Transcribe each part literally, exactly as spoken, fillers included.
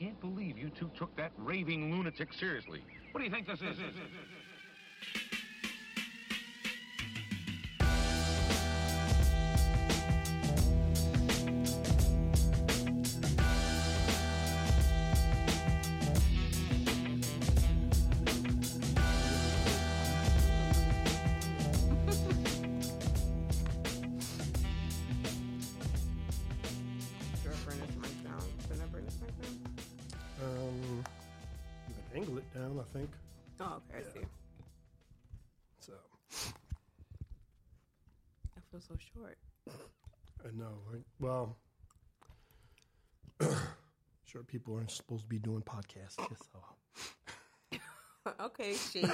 can't believe you two took that raving lunatic seriously. What do you think this is? Down, I think. Oh, okay, yeah. I see. So. I feel so short. I know. Like, well, short people aren't supposed to be doing podcasts. So. Okay, shady.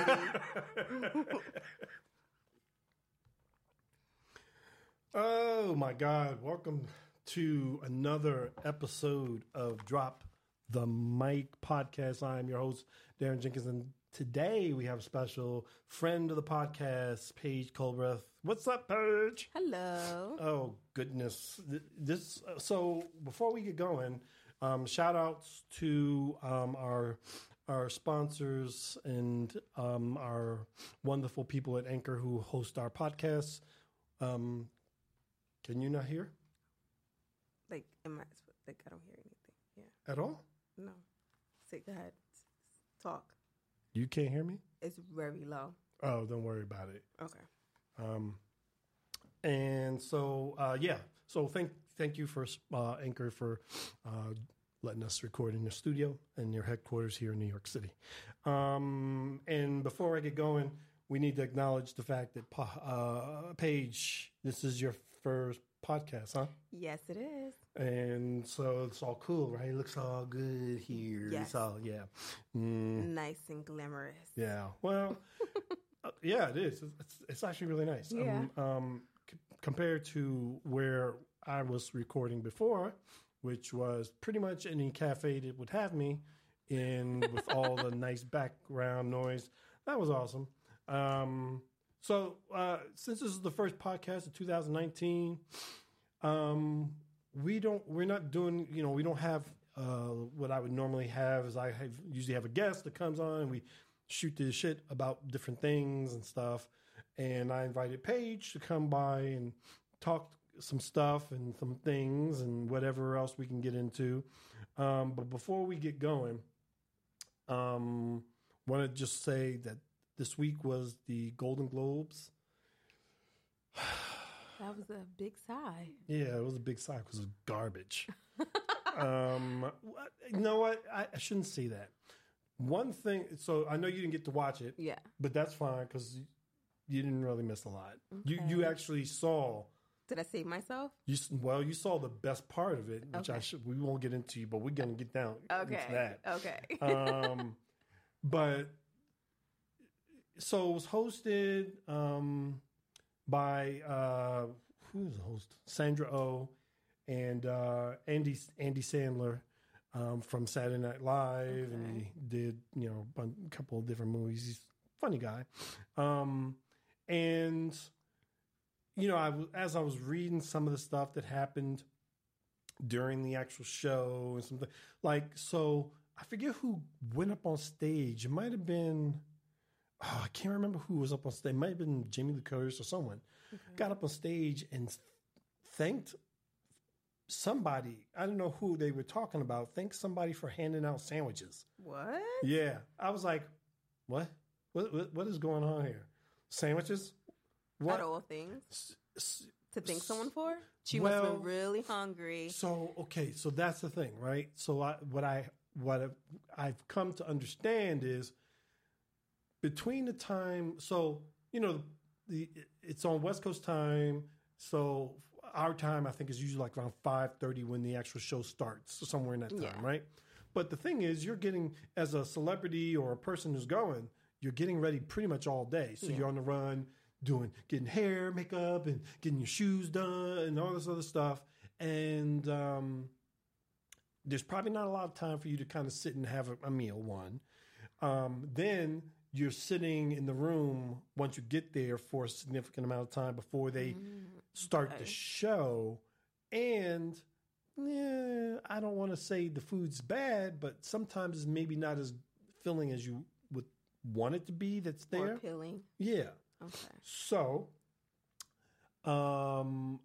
Oh, my God. Welcome to another episode of Drop the Mic Podcast. I am your host, Darren Jenkins, and today we have a special friend of the podcast, Paige Culbreth. What's up, Paige? Hello. Oh, goodness. This. So before we get going, um, shout outs to um, our our sponsors and um, our wonderful people at Anchor who host our podcasts. Um, can you not hear? Like, am I, like, I don't hear anything. Yeah. At all? No. Say, go ahead. Talk. You can't hear me? It's very low. Oh, don't worry about it. Okay. Um, and so, uh, yeah. So thank thank you for uh, Anchor for uh, letting us record in your studio and your headquarters here in New York City. Um, and before I get going, we need to acknowledge the fact that, uh, Paige, this is your first podcast, huh? Yes, it is. And so it's all cool, right? It looks all good here. Yes. It's all, yeah. Mm. Nice and glamorous. Yeah. Well, uh, yeah, it is. It's, it's actually really nice. Yeah. Um, um, c- compared to where I was recording before, which was pretty much any cafe that would have me in with all the nice background noise. That was awesome. Um, so uh, since this is the first podcast of two thousand nineteen, um, we don't, we're not doing, you know, we don't have uh, what I would normally have is I have, usually have a guest that comes on and we shoot the shit about different things and stuff. And I invited Paige to come by and talk some stuff and some things and whatever else we can get into. Um, but before we get going, I um, want to just say that this week was the Golden Globes. That was a big sigh. Yeah, it was a big sigh because it was garbage. um, you know what? I, I shouldn't say that. One thing, so I know you didn't get to watch it. Yeah. But that's fine because you didn't really miss a lot. Okay. You you actually saw. Did I save myself? You Well, you saw the best part of it, which okay. I should, we won't get into, but we're going to get down okay. into that. Okay. um, but, so it was hosted... Um, By uh, who's the host? Sandra Oh and uh, Andy Andy Sandler um, from Saturday Night Live, okay. and he did you know a couple of different movies. He's a funny guy, um, and you know I as I was reading some of the stuff that happened during the actual show and something like so I forget who went up on stage. It might have been. Oh, I can't remember who was up on stage. It might have been Jamie Lee Curtis or someone. Mm-hmm. Got up on stage and thanked somebody. I don't know who they were talking about. Thanked somebody for handing out sandwiches. What? Yeah. I was like, what? What? What, what is going on here? Sandwiches? What? At all things? S- s- to thank s- someone for? She well, must have been really hungry. So, okay. So that's the thing, right? So I, what, I, what I've come to understand is, between the time, so, you know, the it's on West Coast time, so our time, I think, is usually like around five thirty when the actual show starts, so somewhere in that time, yeah. right? But the thing is, you're getting, as a celebrity or a person who's going, you're getting ready pretty much all day. So yeah. you're on the run, doing, getting hair, makeup, and getting your shoes done, and all this other stuff. And um, there's probably not a lot of time for you to kind of sit and have a, a meal, one. Um, then... You're sitting in the room once you get there for a significant amount of time before they mm, start okay. the show. And yeah, I don't want to say the food's bad, but sometimes it's maybe not as filling as you would want it to be that's there. More appealing. Yeah. Okay. So, um,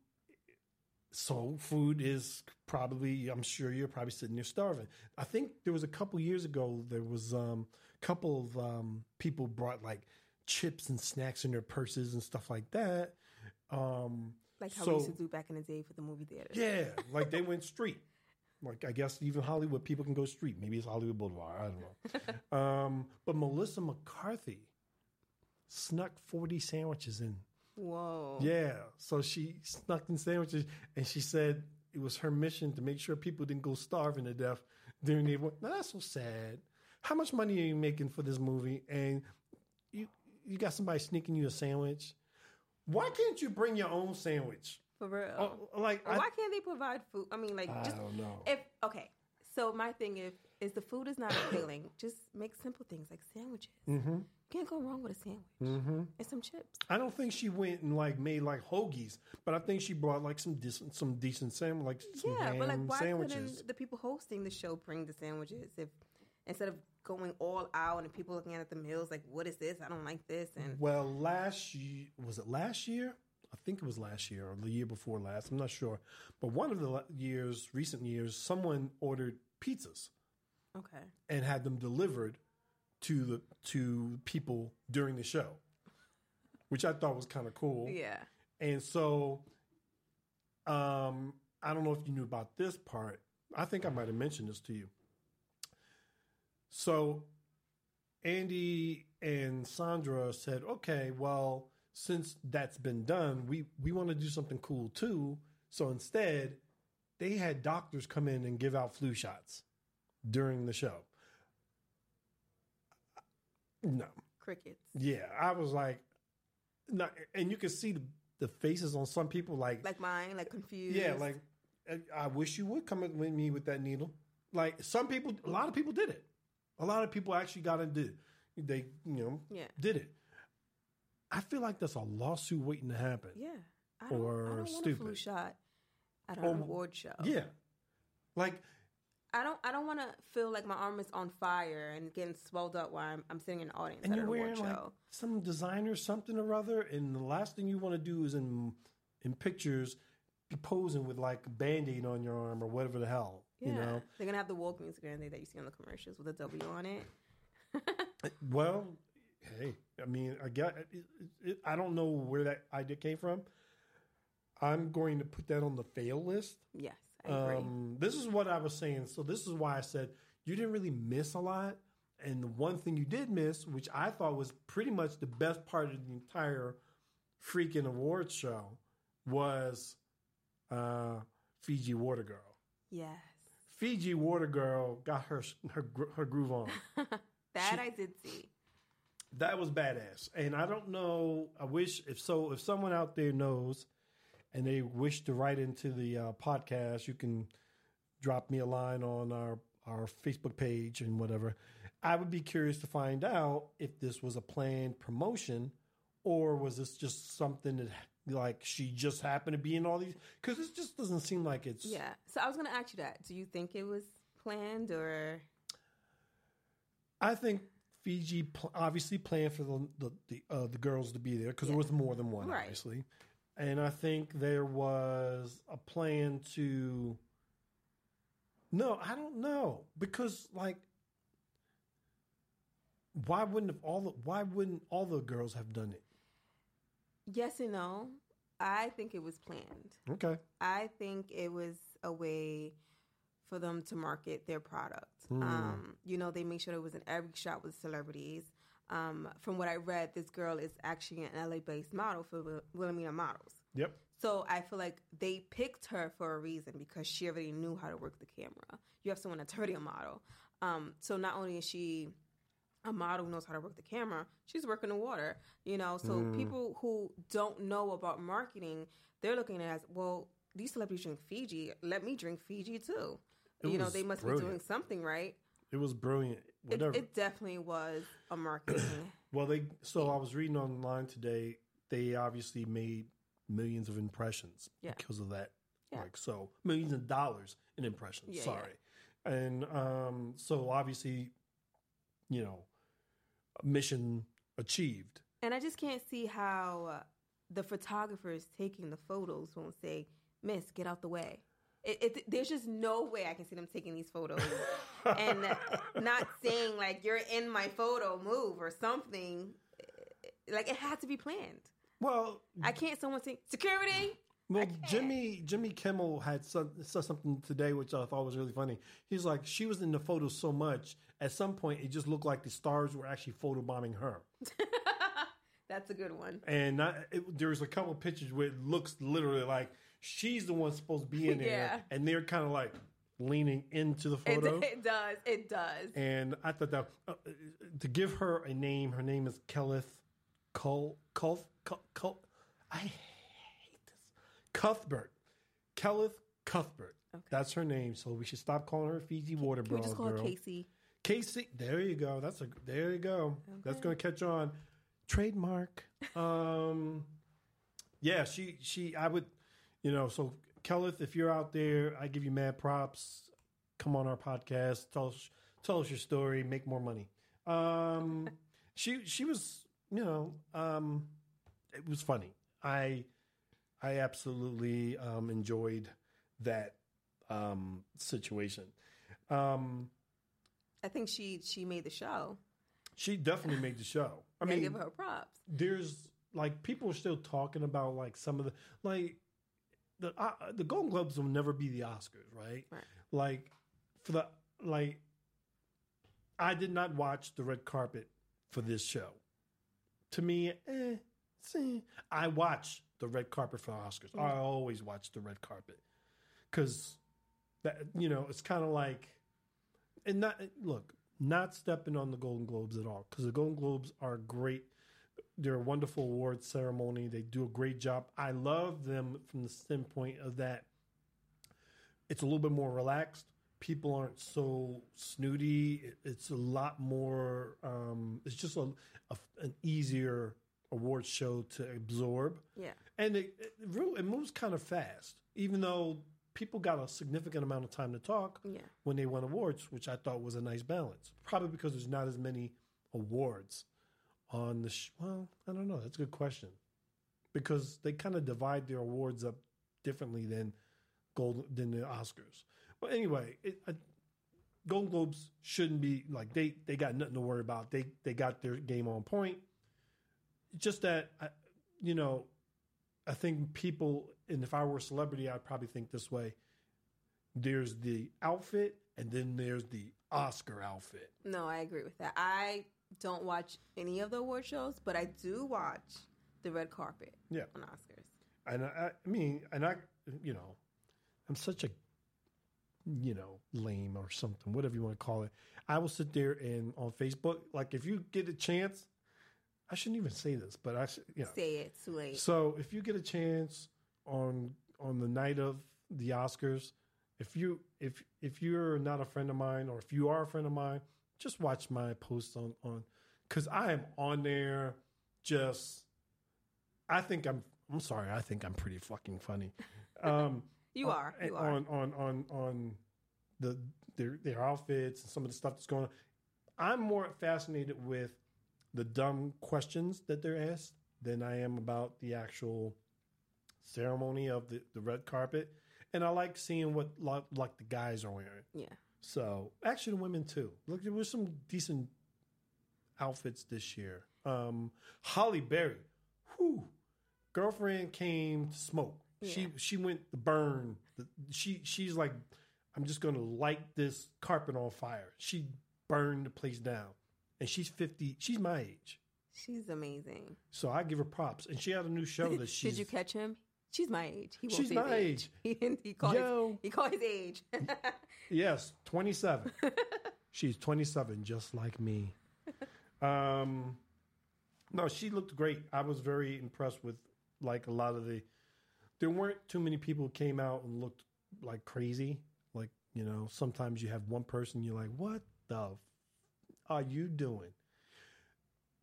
so food is probably, I'm sure you're probably sitting there starving. I think there was a couple years ago, there was um, a couple of um, people brought like chips and snacks in their purses and stuff like that. Um, like how so, we used to do back in the day for the movie theater. Yeah, like they went street. Like, I guess even Hollywood people can go street. Maybe it's Hollywood Boulevard. I don't know. um, but Melissa McCarthy snuck forty sandwiches in. Whoa. Yeah. So she snuck in sandwiches, and she said it was her mission to make sure people didn't go starving to death during the event. Now, that's so sad. How much money are you making for this movie? And you you got somebody sneaking you a sandwich? Why can't you bring your own sandwich? For real. Uh, like, why I, can't they provide food? I mean, like, I just, don't know. If, okay, so my thing is, is the food is not appealing. Just make simple things like sandwiches. Mm-hmm. You can't go wrong with a sandwich. Mm-hmm. And some chips. I don't think she went and like made like hoagies, but I think she brought like some decent, some decent sandwich, like some yeah, ham but like why sandwiches. Couldn't the people hosting the show bring the sandwiches if instead of going all out and people looking at the meals like, what is this? I don't like this. And well, last year was it last year? I think it was last year or the year before last. I'm not sure, but one of the years, recent years, someone ordered pizzas, okay, and had them delivered to the to people during the show, which I thought was kind of cool. Yeah, and so um, I don't know if you knew about this part. I think I might have mentioned this to you. So Andy and Sandra said, "Okay, well." Since that's been done, we, we want to do something cool too. So instead, they had doctors come in and give out flu shots during the show. No. Crickets. Yeah. I was like, not, and you can see the, the faces on some people like. Like mine, like confused. Yeah, like, I wish you would come with me with that needle. Like some people, a lot of people did it. A lot of people actually got and did it. They, you know, yeah. did it. I feel like that's a lawsuit waiting to happen. Yeah. I don't, or I don't want stupid. A flu shot at an award show. Yeah. Like. I don't I don't want to feel like my arm is on fire and getting swelled up while I'm, I'm sitting in the audience and at you're an wearing, award show. Like, some designer something or other. And the last thing you want to do is in in pictures be posing with like a Band-Aid on your arm or whatever the hell. Yeah. You know? They're going to have the woke music that you see on the commercials with a W on it. Well. Hey, I mean, I got. It, it, I don't know where that idea came from. I'm going to put that on the fail list. Yes, I agree. Um, this is what I was saying. So this is why I said you didn't really miss a lot. And the one thing you did miss, which I thought was pretty much the best part of the entire freaking awards show, was uh, Fiji Water Girl. Yes. Fiji Water Girl got her her, her groove on. That she, I did see. That was badass. And I don't know, I wish, if so, if someone out there knows and they wish to write into the uh, podcast, you can drop me a line on our, our Facebook page and whatever. I would be curious to find out if this was a planned promotion or was this just something that, like, she just happened to be in all these? Because it just doesn't seem like it's... Yeah. So I was going to ask you that. Do you think it was planned or... I think... Fiji pl- obviously planned for the the the, uh, the girls to be there because yeah. there was more than one, right. obviously. And I think there was a plan to... No, I don't know. Because, like, why wouldn't have all the, why wouldn't all the girls have done it? Yes and no. I think it was planned. Okay. I think it was a way... for them to market their product. Mm. Um, you know, they make sure it was in every shot with celebrities. Um, from what I read, this girl is actually an L A-based model for Wil- Wilhelmina Models. Yep. So I feel like they picked her for a reason because she already knew how to work the camera. You have someone that's already a model. Um, so not only is she a model who knows how to work the camera, she's working the water, you know. So mm. people who don't know about marketing, they're looking at it as, well, these celebrities drink Fiji. Let me drink Fiji, too. It you know, they must brilliant. Be doing something, right? It was brilliant. Whatever. It, it definitely was a marketing. Well, they. So I was reading online today. They obviously made millions of impressions yeah. because of that Yeah. Like, so millions of dollars in impressions. Yeah, sorry. Yeah. And um, so obviously, you know, mission achieved. And I just can't see how the photographers taking the photos won't say, "Miss, get out the way." It, it, there's just no way I can see them taking these photos and not saying, like, "You're in my photo, move," or something. Like, it had to be planned. Well, I can't. Someone say security. Well, Jimmy Jimmy Kimmel had said something today, which I thought was really funny. He's like, she was in the photo so much, at some point it just looked like the stars were actually photobombing her. That's a good one. And I, it, there was a couple of pictures where it looks literally like she's the one supposed to be in there, yeah. and they're kind of like leaning into the photo. It, it does. It does. And I thought that uh, to give her a name, her name is Kellith Cul Cul Cul. Cul I. Cuthbert. Kellith Cuthbert. Okay. That's her name. So we should stop calling her Fiji Water Girl. We just call her Casey. Casey. There you go. That's a there you go. Okay. That's gonna catch on. Trademark. um Yeah, she she I would you know, so Kellith, if you're out there, I give you mad props. Come on our podcast, tell us tell us your story, make more money. Um she she was, you know, um it was funny. I I absolutely um, enjoyed that um, situation. Um, I think she she made the show. She definitely made the show. I mean, give her props. There's like people are still talking about like some of the like the uh, the Golden Globes will never be the Oscars, right? Right. Like for the like, I did not watch the red carpet for this show. To me, eh, see, I watched the red carpet for the Oscars. Mm-hmm. I always watch the red carpet because that, you know, it's kind of like, and not look, not stepping on the Golden Globes at all because the Golden Globes are great. They're a wonderful awards ceremony. They do a great job. I love them from the standpoint of that it's a little bit more relaxed. People aren't so snooty. It, it's a lot more. Um, it's just a, a an easier award show to absorb. Yeah. And it, it, it moves kind of fast, even though people got a significant amount of time to talk yeah. when they won awards, which I thought was a nice balance. Probably because there's not as many awards on the show. Well, I don't know. That's a good question. Because they kind of divide their awards up differently than Golden, than the Oscars. But anyway, it, I, Golden Globes shouldn't be, like, they, they got nothing to worry about. They, they got their game on point. Just that, I, you know, I think people, and if I were a celebrity, I'd probably think this way. There's the outfit, and then there's the Oscar outfit. No, I agree with that. I don't watch any of the award shows, but I do watch the red carpet yeah. on Oscars. And I, I mean, and I, you know, I'm such a, you know, lame or something, whatever you want to call it. I will sit there and on Facebook, like if you get a chance, I shouldn't even say this, but I should, you know. Say it, too late. So if you get a chance on on the night of the Oscars, if you if if you're not a friend of mine or if you are a friend of mine, just watch my posts on on because I am on there. Just I think I'm I'm sorry. I think I'm pretty fucking funny. Um, you are. You on, are on on on on the their their outfits and some of the stuff that's going on. I'm more fascinated with the dumb questions that they're asked than I am about the actual ceremony of the, the red carpet. And I like seeing what like the guys are wearing. Yeah. So actually the women too. Look, there were some decent outfits this year. Um, Holly Berry, whew, girlfriend came to smoke. Yeah. She, she went to burn. She, she's like, I'm just going to light this carpet on fire. She burned the place down. And she's fifty. She's my age. She's amazing. So I give her props. And she had a new show that she's... Did you catch him? She's my age. He won't she's my age. age. He, he, called his, he called his age. Yes, twenty-seven. She's twenty-seven, just like me. Um, no, she looked great. I was very impressed with, like, a lot of the... There weren't too many people who came out and looked, like, crazy. Like, you know, sometimes you have one person, you're like, what the... are you doing?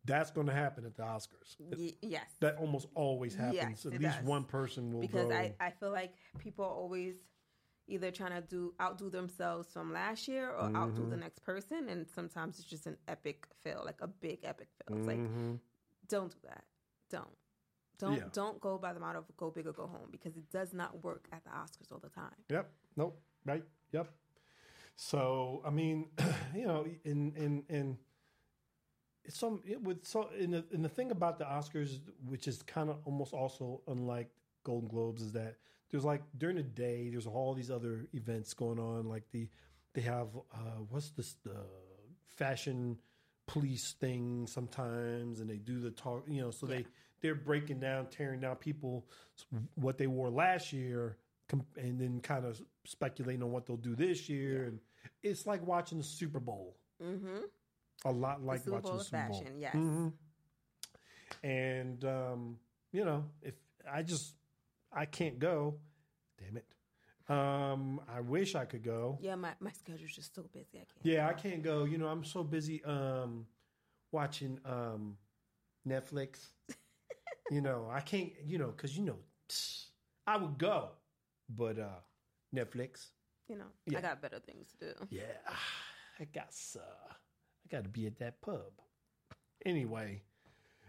That's going to happen at the Oscars. Y- yes. That almost always happens. Yes, at least does. One person will because go. Because I, I feel like people are always either trying to do outdo themselves from last year or mm-hmm. outdo the next person. And sometimes it's just an epic fail, like a big epic fail. It's mm-hmm. like, don't do that. Don't. Don't yeah. don't go by the motto of go big or go home, because it does not work at the Oscars all the time. Yep. Nope. Right. Yep. So, I mean, you know, in... in, in Some it would so in the in the thing about the Oscars, which is kind of almost also unlike Golden Globes, is that there's like during the day there's all these other events going on. Like the they have uh, what's this the fashion police thing sometimes, and they do the talk, you know. So yeah. they they're breaking down, tearing down people what they wore last year, and then kind of speculating on what they'll do this year. Yeah. And it's like watching the Super Bowl. Mm-hmm. A lot like the Super watching Bowl Super Bowl. Fashion, yes. Mm-hmm. And um, you know, if I just I can't go, damn it. Um, I wish I could go. Yeah, my, my schedule's just so busy. I can't. Yeah, I can't go. You know, I'm so busy um, watching um, Netflix. You know, I can't. You know, because you know, I would go, but uh, Netflix. You know, yeah. I got better things to do. Yeah, I got uh I got to be at that pub. Anyway,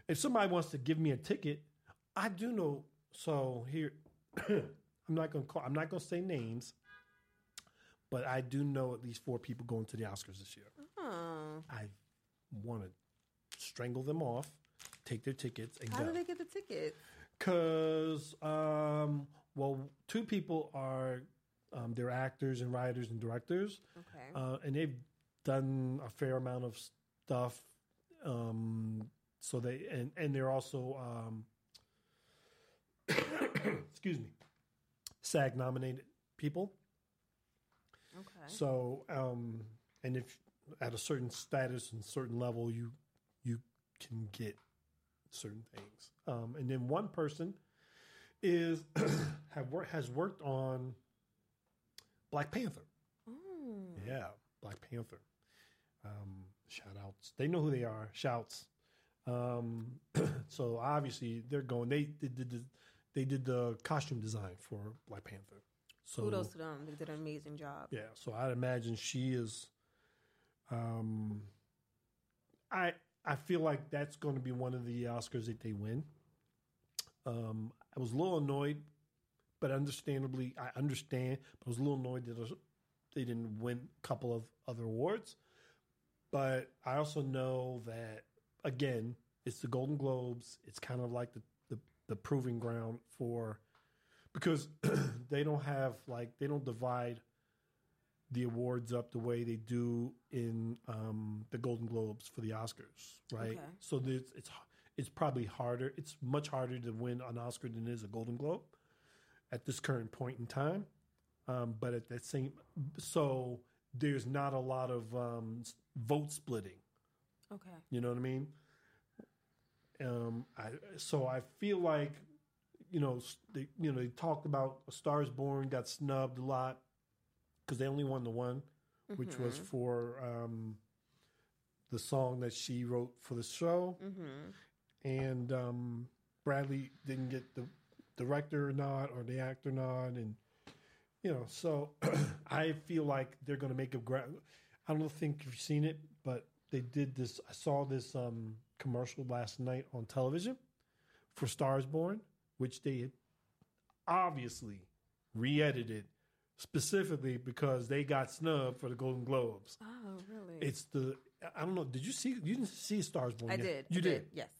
if somebody wants to give me a ticket, I do know. So here, I'm not going to call. I'm not going to say names, but I do know at least four people going to the Oscars this year. Oh. I want to strangle them off, take their tickets, and How go. How do they get the tickets? Because, um, well, two people are um, they're actors and writers and directors. Okay, uh, and they've. done a fair amount of stuff, um, so they and, and they're also um, excuse me, SAG nominated people. Okay. So um, and if at a certain status and certain level, you you can get certain things. Um, and then one person is have worked has worked on Black Panther. Mm. Yeah, Black Panther. Um, shout outs. They know who they are. Shouts. Um, so obviously they're going. They did, did, did they did the costume design for Black Panther. So kudos to them. They did an amazing job. Yeah. So I'd imagine she is. Um, I I feel like that's going to be one of the Oscars that they win. Um, I was a little annoyed, but understandably, I understand. But I was a little annoyed that they didn't win a couple of other awards. But I also know that, again, it's the Golden Globes. It's kind of like the, the, the proving ground for, because they don't have, like, they don't divide the awards up the way they do in um, the Golden Globes for the Oscars, right? Okay. So it's, it's it's probably harder. It's much harder to win an Oscar than it is a Golden Globe at this current point in time. Um, but at that same, so there's not a lot of... Um, vote splitting. Okay. You know what I mean? Um, I, so I feel like, you know, they, you know, they talked about A Star Is Born got snubbed a lot because they only won the one, mm-hmm. which was for um, the song that she wrote for the show. Mm-hmm. And um, Bradley didn't get the director nod or the actor nod. And, you know, so I feel like they're going to make a... Gra- I don't think you've seen it, but they did this. I saw this um, commercial last night on television for Star Is Born, which they had obviously re-edited specifically because they got snubbed for the Golden Globes. Oh, really? It's the, I don't know. Did you see, you didn't see Star Is Born I yet. did. You I did. did? Yes.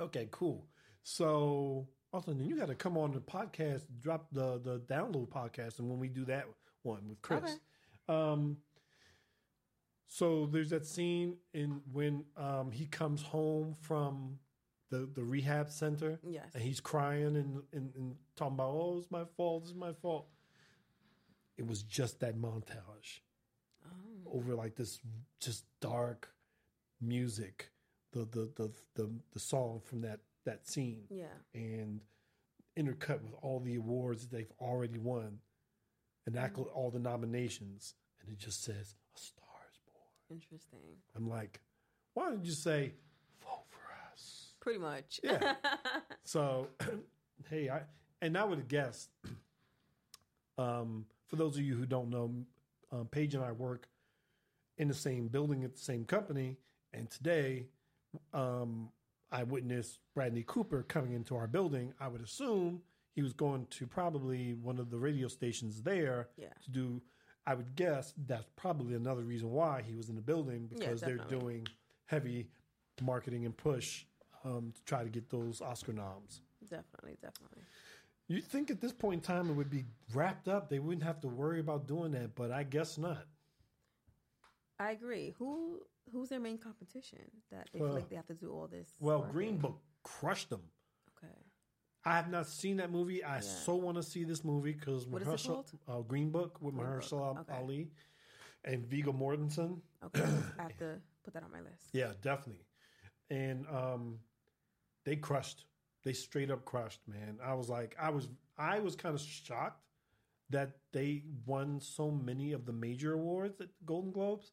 Okay, cool. So, also, then you got to come on the podcast, drop the, the download podcast, and when we do that one with Chris. Okay. Um, So there's that scene in when um, he comes home from the, the rehab center. Yes. And he's crying and, and, and talking about, oh, it's my fault, it's my fault. It was just that montage oh. over like this just dark music, the the the the, the song from that, that scene. Yeah. And intercut with all the awards that they've already won and mm-hmm. all the nominations. And it just says, interesting. I'm like, why don't you say vote for us? Pretty much. Yeah. So, hey, I and I would guess, um, for those of you who don't know, um, Paige and I work in the same building at the same company. And today, um, I witnessed Bradley Cooper coming into our building. I would assume he was going to probably one of the radio stations there yeah. to do, I would guess that's probably another reason why he was in the building, because yeah, they're doing heavy marketing and push um, to try to get those Oscar noms. Definitely, definitely. You'd think at this point in time it would be wrapped up. They wouldn't have to worry about doing that, but I guess not. I agree. Who Who's their main competition that they feel uh, like they have to do all this? Well, marketing? Green Book crushed them. Okay. I have not seen that movie. I yeah. so want to see this movie because Mahershala uh, Green Book with Green Mahershala Book. Okay. Ali and Viggo Mortensen. Okay, I have to put that on my list. Yeah, definitely. And um, they crushed. They straight up crushed, man. I was like, I was, I was kind of shocked that they won so many of the major awards at the Golden Globes.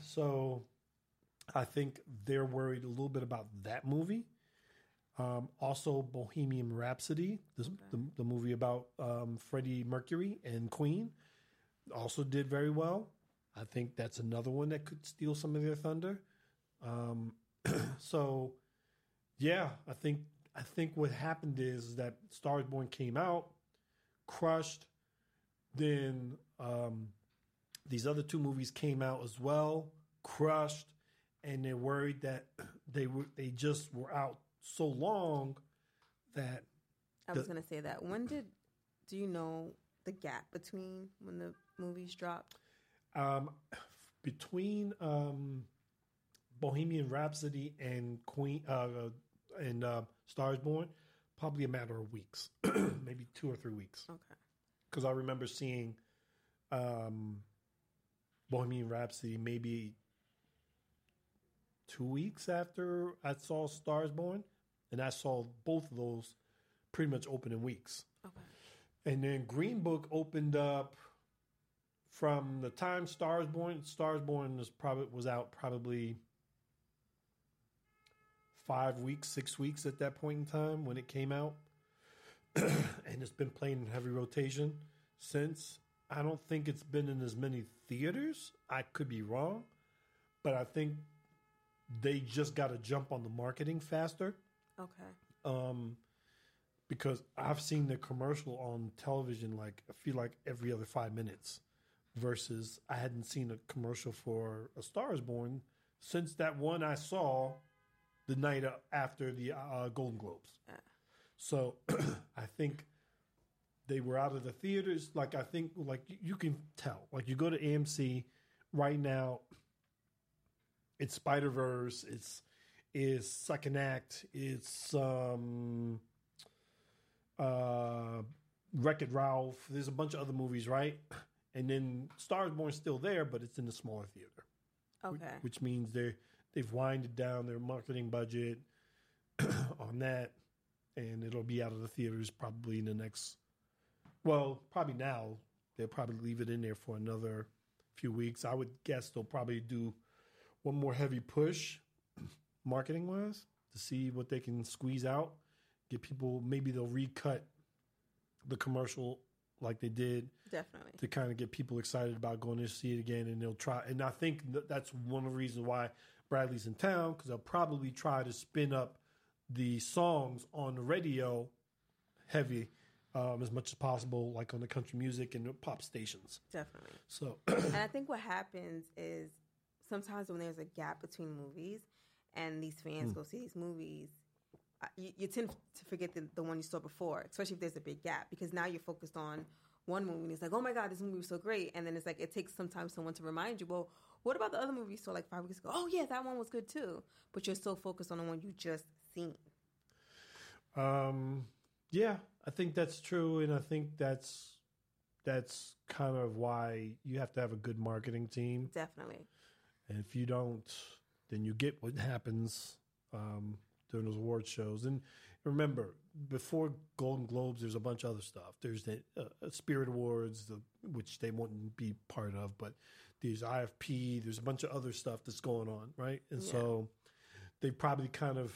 So, I think they're worried a little bit about that movie. Um, also, Bohemian Rhapsody, this, okay. the, the movie about um, Freddie Mercury and Queen, also did very well. I think that's another one that could steal some of their thunder. Um, so, yeah, I think I think what happened is that Star Is Born came out, crushed, then. Um, These other two movies came out as well, crushed, and they're worried that they were they just were out so long that... I was going to say that. When did... Do you know the gap between when the movies dropped? Um, between um, Bohemian Rhapsody and Queen uh, and uh, Star Is Born, probably a matter of weeks. Maybe two or three weeks. Okay. Because I remember seeing... Um, Bohemian Rhapsody maybe two weeks after I saw Star Is Born, and I saw both of those pretty much open in weeks. Okay. And then Green Book opened up from the time Star Is Born. Star Is Born was probably was out probably five weeks, six weeks at that point in time when it came out, and it's been playing in heavy rotation since. I don't think it's been in as many theaters. I could be wrong, but I think they just got to jump on the marketing faster. Okay. Um, because I've seen the commercial on television, like I feel like every other five minutes versus I hadn't seen a commercial for A Star Is Born since that one I saw the night after the uh, Golden Globes. Uh. So I think... They were out of the theaters. Like, I think, like, you can tell. Like, you go to A M C right now, it's Spider-Verse, it's, it's Second Act, it's um, uh, Wreck-It Ralph. There's a bunch of other movies, right? And then Star Is Born's still there, but it's in the smaller theater. Okay. Which means they're, they've winded down their marketing budget on that, and it'll be out of the theaters probably in the next... Well, probably now. They'll probably leave it in there for another few weeks. I would guess they'll probably do one more heavy push, marketing-wise, to see what they can squeeze out. Get people, maybe they'll recut the commercial like they did. Definitely. To kind of get people excited about going to see it again, and they'll try. And I think that's one of the reasons why Bradley's in town, because they'll probably try to spin up the songs on the radio heavy. Um, as much as possible, like on the country music and the pop stations. Definitely. So, and I think what happens is sometimes when there's a gap between movies and these fans hmm. go see these movies, you, you tend to forget the, the one you saw before, especially if there's a big gap, because now you're focused on one movie and it's like, oh my God, this movie was so great. And then it's like, it takes sometimes someone to remind you, well, what about the other movie you saw like five weeks ago? Oh yeah, that one was good too. But you're still focused on the one you just seen. Um. Yeah, I think that's true, and I think that's that's kind of why you have to have a good marketing team. Definitely. And if you don't, then you get what happens um, during those award shows. And remember, before Golden Globes, there's a bunch of other stuff. There's the uh, Spirit Awards, the, which they wouldn't be part of, but there's I F P, there's a bunch of other stuff that's going on, right? And yeah. so they probably kind of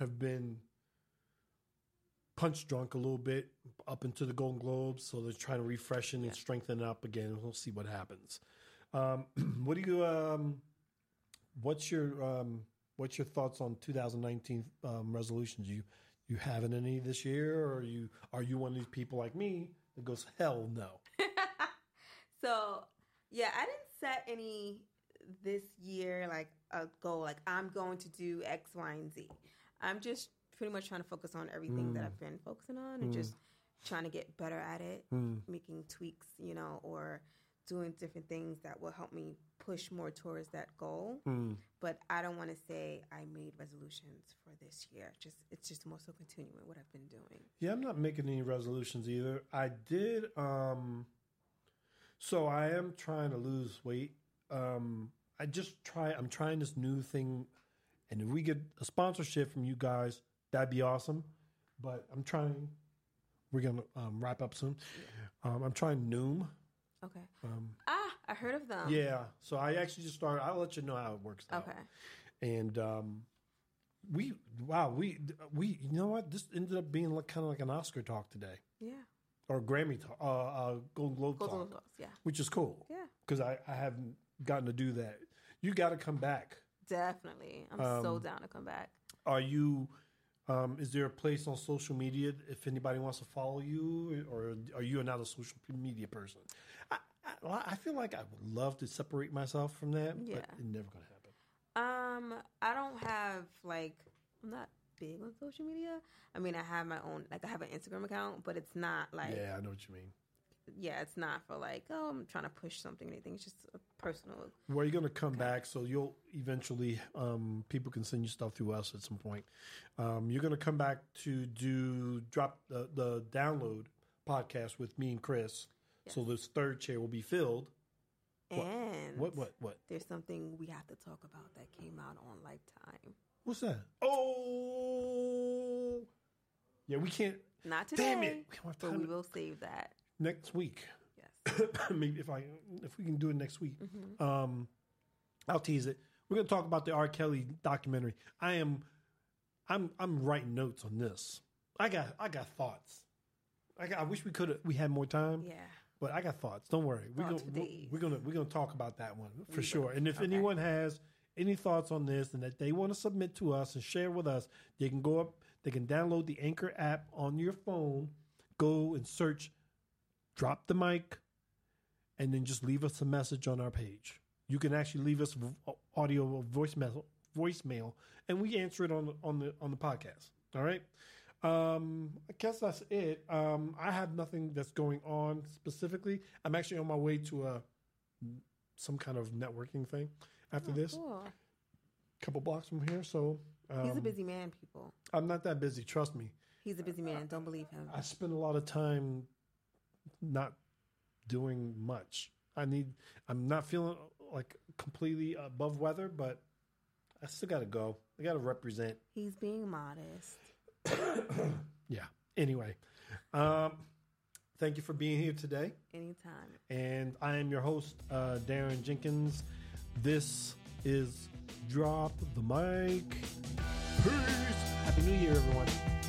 have been punch drunk a little bit up into the Golden Globes, so they're trying to refresh it and yeah. strengthen it up again. We'll see what happens. Um, what do you? Um, what's your? Um, what's your thoughts on two thousand nineteen um, resolutions? You you having any this year, or are you are you one of these people like me that goes hell no? So yeah, I didn't set any this year like a goal like I'm going to do X, Y, and Z. I'm just pretty much trying to focus on everything mm. that I've been focusing on and mm. just trying to get better at it, mm. making tweaks, you know, or doing different things that will help me push more towards that goal. Mm. But I don't want to say I made resolutions for this year. Just it's just more so continuing what I've been doing. Yeah, I'm not making any resolutions either. I did. Um, so I am trying to lose weight. Um, I just try. I'm trying this new thing, and if we get a sponsorship from you guys, that'd be awesome, but I'm trying. We're gonna um, wrap up soon. Um, I'm trying Noom. Okay. Um, ah, I heard of them. Yeah. So I actually just started. I'll let you know how it works out. Okay. And um, we, wow, we, we, you know what? This ended up being like, kind of like an Oscar talk today. Yeah. Or Grammy talk, uh, uh, Golden Globe Golden talk. Globes, yeah. Which is cool. Yeah. Because I, I haven't gotten to do that. You got to come back. Definitely. I'm um, so down to come back. Are you? Um, is there a place on social media if anybody wants to follow you, or are you not a social media person? I, I, I feel like I would love to separate myself from that, yeah. but it's never going to happen. Um, I don't have, like, I'm not big on social media. I mean, I have my own, like, I have an Instagram account, but it's not, like... Yeah, I know what you mean. Yeah, it's not for, like, oh, I'm trying to push something or anything. It's just a personal... Well, you're going to come back, so you'll eventually... Um, people can send you stuff through us at some point. Um, you're going to come back to do... Drop the, the download podcast with me and Chris. Yes. So this third chair will be filled. And... What, what, what? what? There's something we have to talk about that came out on Lifetime. What's that? Oh! Yeah, we can't... Not today. Damn it! We don't have time. But we will save that. Next week, yes. Maybe if I if we can do it next week, mm-hmm. um, I'll tease it. We're gonna talk about the R. Kelly documentary. I am, I'm I'm writing notes on this. I got I got thoughts. I got, I wish we could we had more time. Yeah, but I got thoughts. Don't worry. We're thoughts gonna we're, we're gonna we're gonna talk about that one for we sure. Will. And if okay. anyone has any thoughts on this and that they want to submit to us and share with us, they can go up. They can download the Anchor app on your phone. Go and search. Drop the mic, and then just leave us a message on our page. You can actually leave us audio voicemail, voicemail, and we answer it on the, on the on the podcast. All right, um, I guess that's it. Um, I have nothing that's going on specifically. I'm actually on my way to a some kind of networking thing after oh, this, cool. a couple blocks from here. So um, he's a busy man, people. I'm not that busy. Trust me. He's a busy man. I, Don't believe him. I spend a lot of time. Not doing much. I need. I'm not feeling like completely above weather, but I still got to go. I got to represent. He's being modest. Yeah. Anyway, um, thank you for being here today. Anytime. And I am your host, uh, Darren Jenkins. This is Drop the Mic. Peace. Happy New Year, everyone.